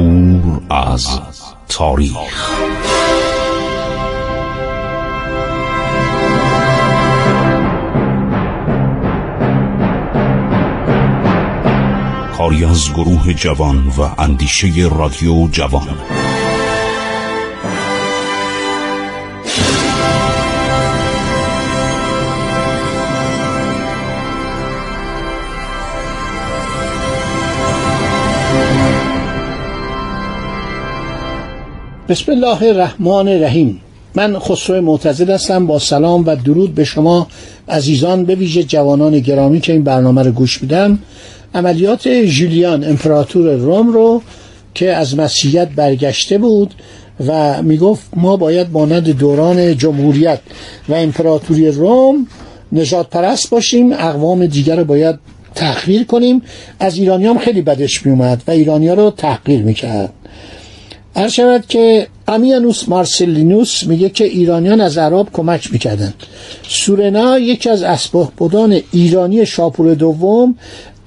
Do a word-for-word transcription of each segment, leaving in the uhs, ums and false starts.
عبور از تاریخ. کاری از گروه جوان و اندیشه رادیو جوان. بسم الله الرحمن الرحیم. من خسرو معتضد هستم. با سلام و درود به شما عزیزان، به ویژه جوانان گرامی که این برنامه رو گوش میدن. عملیات جولیان امپراتور روم رو که از مسیحیت برگشته بود و میگفت ما باید مانند دوران جمهوریت و امپراتوری روم نجات پرست باشیم، اقوام دیگر رو باید تحقیر کنیم. از ایرانی هم خیلی بدش میومد و ایرانی ها رو تحقیر میکرد. عرض شود که آمیانوس مارسلینوس میگه که ایرانیان از عرب کمک میکردن. سورنا یکی از اسبهبدان ایرانی شاپور دوم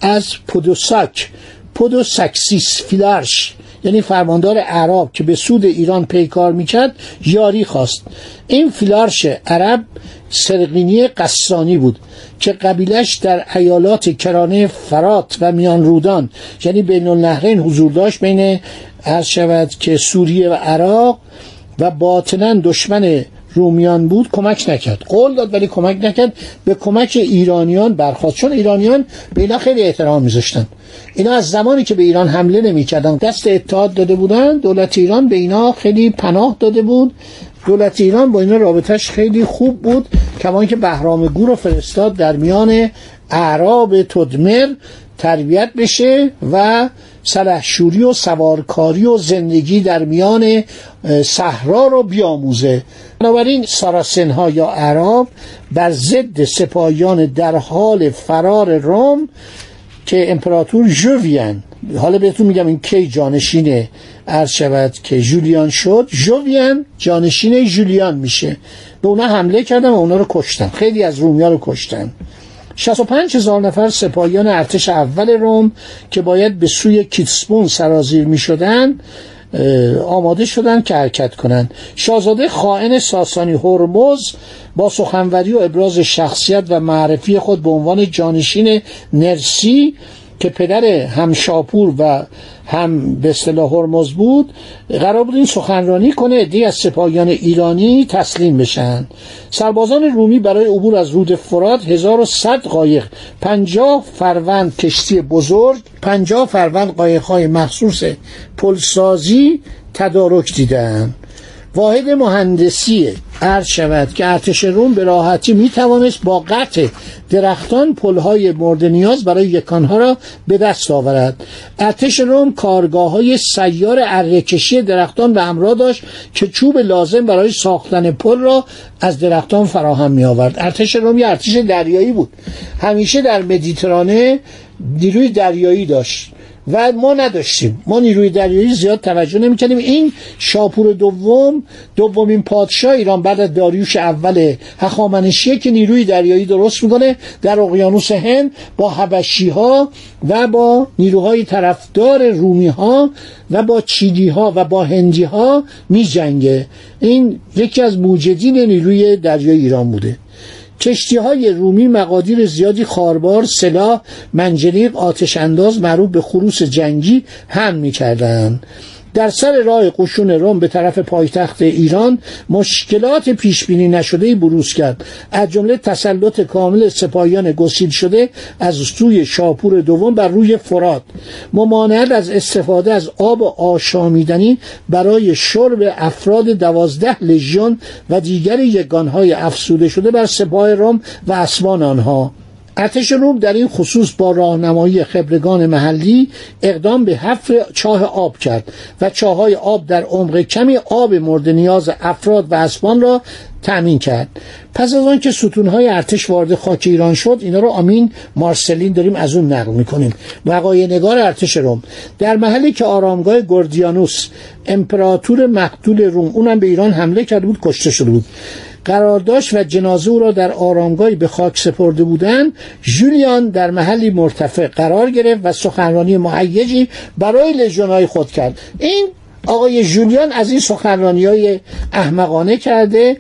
از پودوساک پودوساکسیس فیلارش، یعنی فرماندار عرب که به سود ایران پیکار میکرد، یاری خواست. این فیلارش عرب سرقینی غسانی بود که قبیلش در ایالات کرانه فرات و میان رودان، یعنی بین النهرین، حضور داشت بین عرض شود که سوریه و عراق و باطناً دشمن رومیان بود. کمک نکرد، قول داد ولی کمک نکرد. به کمک ایرانیان برخواست، چون ایرانیان به اینا خیلی احترام میذاشتن. اینا از زمانی که به ایران حمله نمیکردن، دست اتحاد داده بودن، دولت ایران به اینا خیلی پناه داده بود. دولت ایران با اینا رابطش خیلی خوب بود، کما اینکه بهرام گور رو فرستاد در میان اعراب تدمر تربیت بشه و سلحشوری و سوارکاری و زندگی در میان صحرا رو بیاموزه. بنابراین ساراسن ها یا اعراب بر ضد سپاهیان در حال فرار روم که امپراتور جوویان، حالا بهتون میگم این کی جانشینه عرض شود که جولیان شد، جوویان جانشین جولیان میشه، به اونا حمله کردن و اونا رو کشتن. خیلی از رومیا رو کشتن. شصت و پنج هزار نفر سپاهیان ارتش اول روم که باید به سوی تیسفون سرازیر می شدن آماده شدن که حرکت کنند. شاهزاده خائن ساسانی هرمز با سخنوری و ابراز شخصیت و معرفی خود به عنوان جانشین نرسی که پدر هم شاپور و هم به اصطلاح هرمز بود، قرار بود این سخنرانی کنه، عده‌ای از سپاهیان ایرانی تسلیم بشن. سربازان رومی برای عبور از رود فرات هزار و صد قایق، پنجاه فروند کشتی بزرگ، پنجاه فروند قایق‌های مخصوص پلسازی تدارک دیدند. واحد مهندسی عرض شود که ارتش روم به راحتی میتوانست با قطع درختان پلهای مورد نیاز برای یکانها را به دست آورد. ارتش روم کارگاه های سیار اره‌کشی درختان به همراه داشت که چوب لازم برای ساختن پل را از درختان فراهم می آورد. ارتش روم یه ارتش دریایی بود، همیشه در مدیترانه نیروی دریایی داشت و ما نداشتیم. ما نیروی دریایی زیاد توجه نمی‌کردیم. این شاپور دوم، دومین پادشاه ایران بعد از داریوش اول هخامنشیه که نیروی دریایی درست می‌کنه در اقیانوس هند با حبشی‌ها و با نیروهای طرفدار رومی‌ها و با چینی‌ها و با هندی‌ها می‌جنگه. این یکی از موجدین نیروی دریایی ایران بوده. کشتی‌های رومی مقادیر زیادی خاربار، سلاح، منجنیق، آتش انداز معروف به خروس جنگی هم می‌کردند. در سر راه قشون روم به طرف پایتخت ایران مشکلات پیش بینی نشده‌ای بروز کرد، از جمله تسلط کامل سپاهیان گسیل شده از سوی شاپور دوم بر روی فرات، ممانعت از استفاده از آب آشامیدنی برای شرب افراد دوازده لژیون و دیگر یگان‌های افسوده شده بر سپاه روم و اسوان آنها. ارتش روم در این خصوص با راهنمایی خبرگان محلی اقدام به حفر چاه آب کرد و چاه‌های آب در عمق کمی آب مورد نیاز افراد و اسبان را تامین کرد. پس از آن که ستون‌های ارتش وارد خاک ایران شد، اینا رو آمین مارسلین داریم از اون نقل می‌کنیم، وقایع نگار ارتش روم. در محلی که آرامگاه گوردیانوس امپراتور مقتول روم، اونم به ایران حمله کرده بود، کشته شده بود. قرار داشت و جنازه او را در آرامگاهی به خاک سپرده بودند، جولیان در محلی مرتفع قرار گرفت و سخنرانی مهیجی برای لژیون‌های خود کرد. این آقای جولیان از این سخنرانی‌های احمقانه کرده.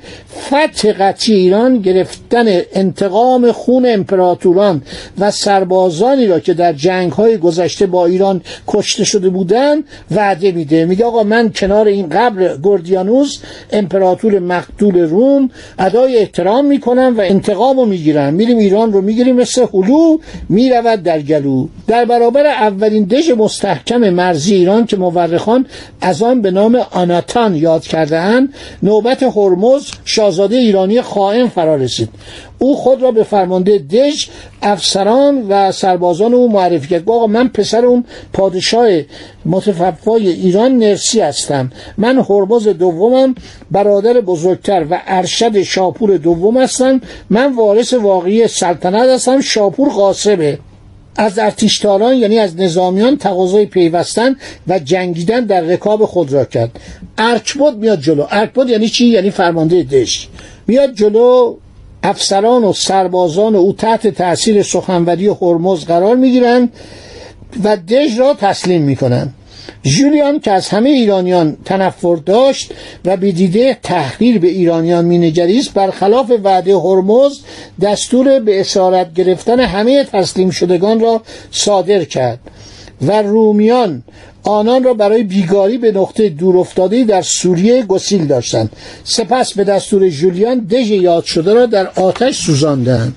فتح قطعی ایران، گرفتن انتقام خون امپراتوران و سربازانی را که در جنگ‌های گذشته با ایران کشته شده بودند وعده میده. میگه آقا من کنار این قبر گوردیانوس امپراتور مقتول روم ادای احترام میکنم و انتقامو میگیرم، میریم ایران رو میگیریم، مثل هلو میرود در گلو. در برابر اولین دژ مستحکم مرزی ایران که مورخان از آن به نام آنتان یاد کرده‌اند، نوبت هرمز شاهزاده ایرانی خائن فرا رسید. او خود را به فرمانده دژ، افسران و سربازان او معرفی کرد. آقا من پسر اون پادشاه متفوای ایران نرسی هستم، من هرمز دومم، برادر بزرگتر و ارشد شاپور دوم هستم، من وارث واقعی سلطنت هستم، شاپور غاصبه. از ارتشتاران یعنی از نظامیان تقاضای پیوستن و جنگیدن در رکاب خود را کرد. ارکبود میاد جلو. ارکبود یعنی چی؟ یعنی فرمانده دژ. میاد جلو، افسران و سربازان و او تحت تأثیر سخنوری هرمز قرار میگیرند و دژ را تسلیم میکنند. جولیان که از همه ایرانیان تنفر داشت و به دیده تحقیر به ایرانیان مینگریست، برخلاف وعده هرمز دستور به اسارت گرفتن همه تسلیم شدگان را صادر کرد و رومیان آنان را برای بیگاری به نقطه دورافتاده‌ای در سوریه گسیل داشتند. سپس به دستور جولیان دژ یاد شده را در آتش سوزاندند.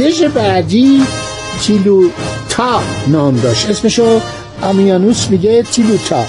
دژ بعدی تیلو تا نام داشت، اسمشو آمیانوس میگه تیلو تا.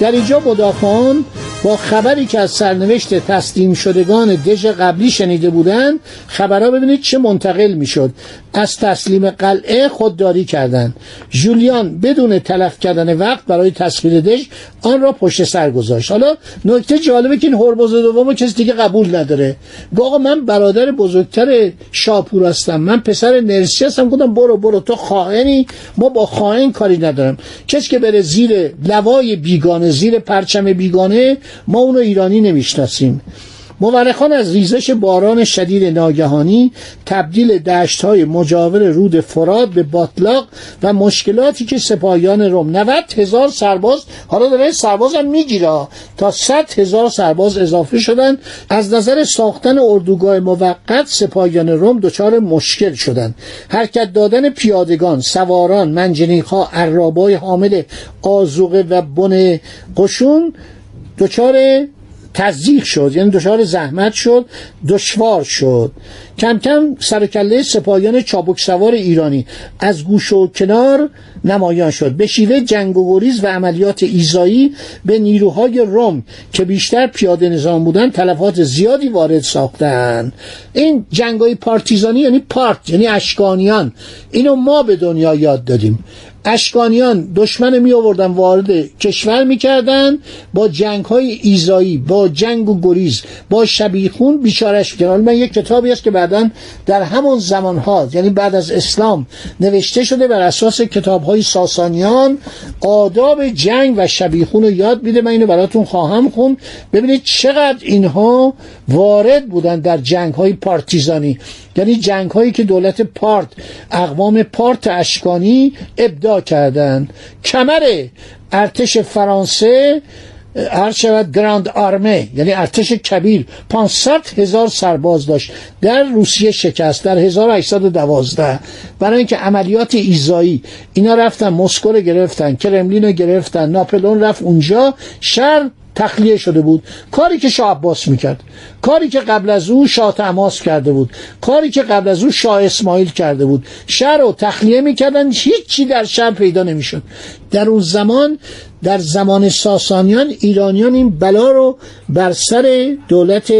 در اینجا مدافعان با خبری که از سرنوشت تسلیم شدگان دژ قبلی شنیده بودند، خبرها ببینید چه منتقل میشد، از تسلیم قلعه خودداری کردند. جولیان بدون تلف کردن وقت برای تسخیر دژ آن را پشت سر گذاشت. حالا نکته جالبه که این هرمز دوم کسی دیگه قبول نداره. آقا من برادر بزرگتر شاپور هستم، من پسر نرسی هستم. گفتم برو برو تو خائنی، ما با خائن کاری نداریم. کسی که بره زیر لوای بیگانه، زیر پرچم بیگانه، ما اونو ایرانی نمیشناسیم. مورخان از ریزش باران شدید ناگهانی، تبدیل دشت‌های مجاور رود فرات به باتلاق و مشکلاتی که سپاهیان روم نود هزار سرباز، حالا داره سرباز هم میگیره، تا صد هزار سرباز اضافه شدند، از نظر ساختن اردوگاه موقت سپاهیان روم دچار مشکل شدند. حرکت دادن پیادگان، سواران، منجنیق‌ها، عرابای حامل آذوقه و بن قشون دچار تزیق شد، یعنی دچار زحمت شد، دشوار شد. کم کم سرکله سپاهیان چابک سوار ایرانی از گوش و کنار نمایان شد. به شیوه جنگ و گریز و عملیات ایزایی به نیروهای روم که بیشتر پیاده نظام بودند تلفات زیادی وارد ساختند. این جنگ‌های پارتیزانی یعنی پارت یعنی اشکانیان، اینو ما به دنیا یاد دادیم. اشکانیان دشمن می آوردن وارد کشور می کردن، با جنگ های ایزایی، با جنگ و گریز، با شبیخون بیچارش می کردن. من یک کتابی هست که بعداً در همون زمان ها یعنی بعد از اسلام نوشته شده، بر اساس کتاب های ساسانیان، آداب جنگ و شبیخون رو یاد میده. من اینو براتون خواهم خوند، ببینید چقدر اینها وارد بودن در جنگ های پارتیزانی، یعنی جنگ هایی که دولت پارت، اقوام پارت اشکانی ابداع کردن. کمر ارتش فرانسه ارشد گراند آرمه یعنی ارتش کبیر پانصد هزار سرباز داشت، در روسیه شکست در هزار و هشتصد و دوازده. برای اینکه عملیات ایزایی اینا رفتن مسکو رو گرفتن، کرملین رو گرفتن، ناپلئون رفت اونجا، شهر تخلیه شده بود. کاری که شاه عباس میکرد، کاری که قبل از او شاه تماس کرده بود، کاری که قبل از او شاه اسماعیل کرده بود، شهر رو تخلیه میکردن، هیچ چی در شهر پیدا نمیشد. در اون زمان، در زمان ساسانیان، ایرانیان این بلا رو بر سر دولت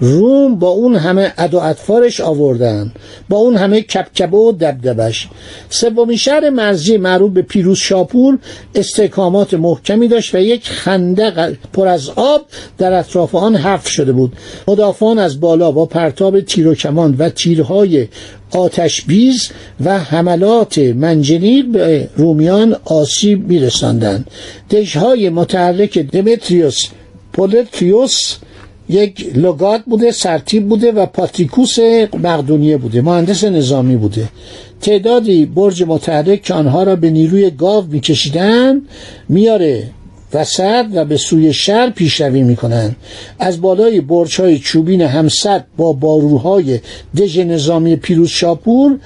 روم با اون همه ادا و اطفارش آوردن، با اون همه کبکبه و دبدبش. سومین شهر مرزی معروف به پیروز شاپور استحکامات محکمی داشت و یک خندق پر از آب در اطراف آن حفر شده بود. مدافعان از بالا با پرتاب تیر و کمان و تیرهای آتش‌بیز و حملات منجنیق به رومیان آسیب می‌رساندند. دژهای متحرک دمتریوس پولتریوس یک لگات بوده، سرتیپ بوده و پاتیکوس مقدونیه بوده، مهندس نظامی بوده. تعدادی برج متحرک که آنها را به نیروی گاو می‌کشیدند میاره وسط و به سوی شهر پیشروی میکنند. از بالای برج‌های چوبین همسد با باروهای دژ نظامی پیروز شاپور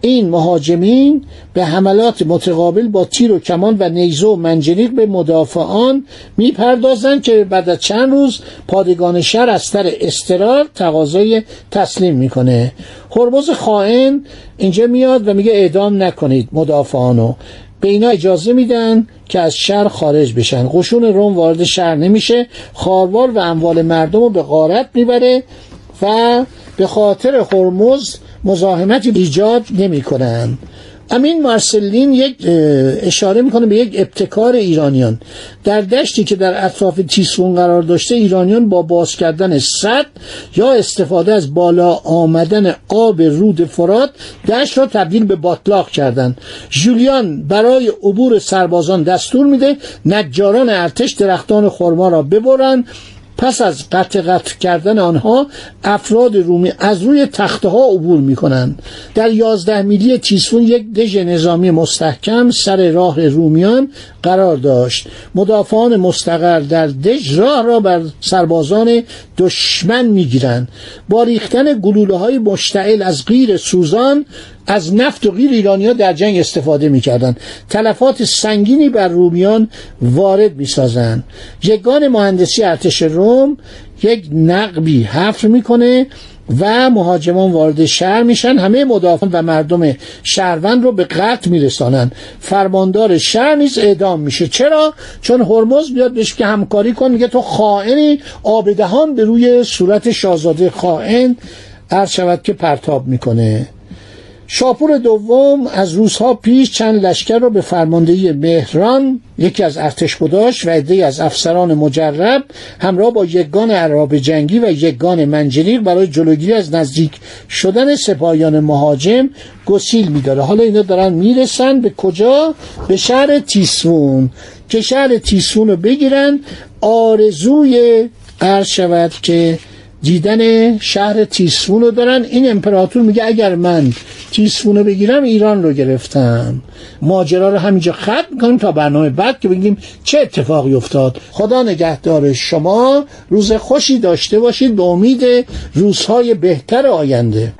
این مهاجمین به حملات متقابل با تیر و کمان و نیزه و منجنیق به مدافعان میپردازند که بعد از چند روز پادگان شهر از سر استقرار تقاضای تسلیم میکنه. هرمز خائن اینجا میاد و میگه اعدام نکنید مدافعانو، به اینا اجازه میدن که از شهر خارج بشن. قشون روم وارد شهر نمیشه، خاروار و اموال مردم رو به غارت میبره و به خاطر هرمز مزاحمتی ایجاد نمی کنن. امین مارسلین یک اشاره میکنه به یک ابتکار ایرانیان. در دشتی که در اطراف تیسفون قرار داشته، ایرانیان با باز کردن سد یا استفاده از بالا آمدن آب رود فرات دشت را تبدیل به باتلاق کردند. جولیان برای عبور سربازان دستور میده نجاران ارتش درختان خرما را ببرند. پس از قطع قطع کردن آنها، افراد رومی از روی تخته ها عبور می کنند. در یازده میلی تیسفون یک دژ نظامی مستحکم سر راه رومیان قرار داشت. مدافعان مستقر در دژ راه را بر سربازان دشمن می گیرند. با ریختن گلوله های مشتعل از قیر سوزان، از نفت و غیر ایرانی‌ها در جنگ استفاده می‌کردند. تلفات سنگینی بر رومیان وارد می‌سازند. یگان مهندسی ارتش روم یک نقبی حفر می‌کنه و مهاجمان وارد شهر میشن. همه مدافعان و مردم شهروند رو به قتل میرسانن. فرماندار شهر نیز اعدام میشه. چرا؟ چون هرمز بیاد بهش که همکاری کن، میگه تو خائنی. آب دهان به روی صورت شاهزاده خائن عرض شود که پرتاب میکنه. شاپور دوم از روزها پیش چند لشکر را به فرماندهی مهران، یکی از ارتشبداش و عده‌ای از افسران مجرب، همراه با یگان عرابه جنگی و یگان منجنیق برای جلوگیری از نزدیک شدن سپاهیان مهاجم گسیل می‌داره. حالا اینا دارن میرسن به کجا؟ به شهر تیسفون، که شهر تیسفون رو بگیرن. آرزوی عرض شود که دیدن شهر تیسفون رو دارن. این امپراتور میگه اگر من تیسفون رو بگیرم ایران رو گرفتم. ماجرا رو همینجا ختم میکنیم تا برنامه بعد که بگیم چه اتفاقی افتاد. خدا نگهدار شما، روز خوشی داشته باشید به امید روزهای بهتر آینده.